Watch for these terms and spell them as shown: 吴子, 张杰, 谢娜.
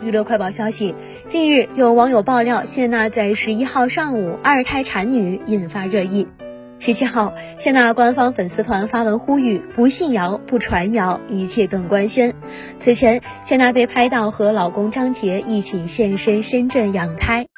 娱乐快报消息，近日有网友爆料谢娜在11号上午二胎产女，引发热议。17号，谢娜官方粉丝团发文呼吁不信谣、不传谣，一切等官宣。此前，谢娜被拍到和老公张杰一起现身深圳养胎。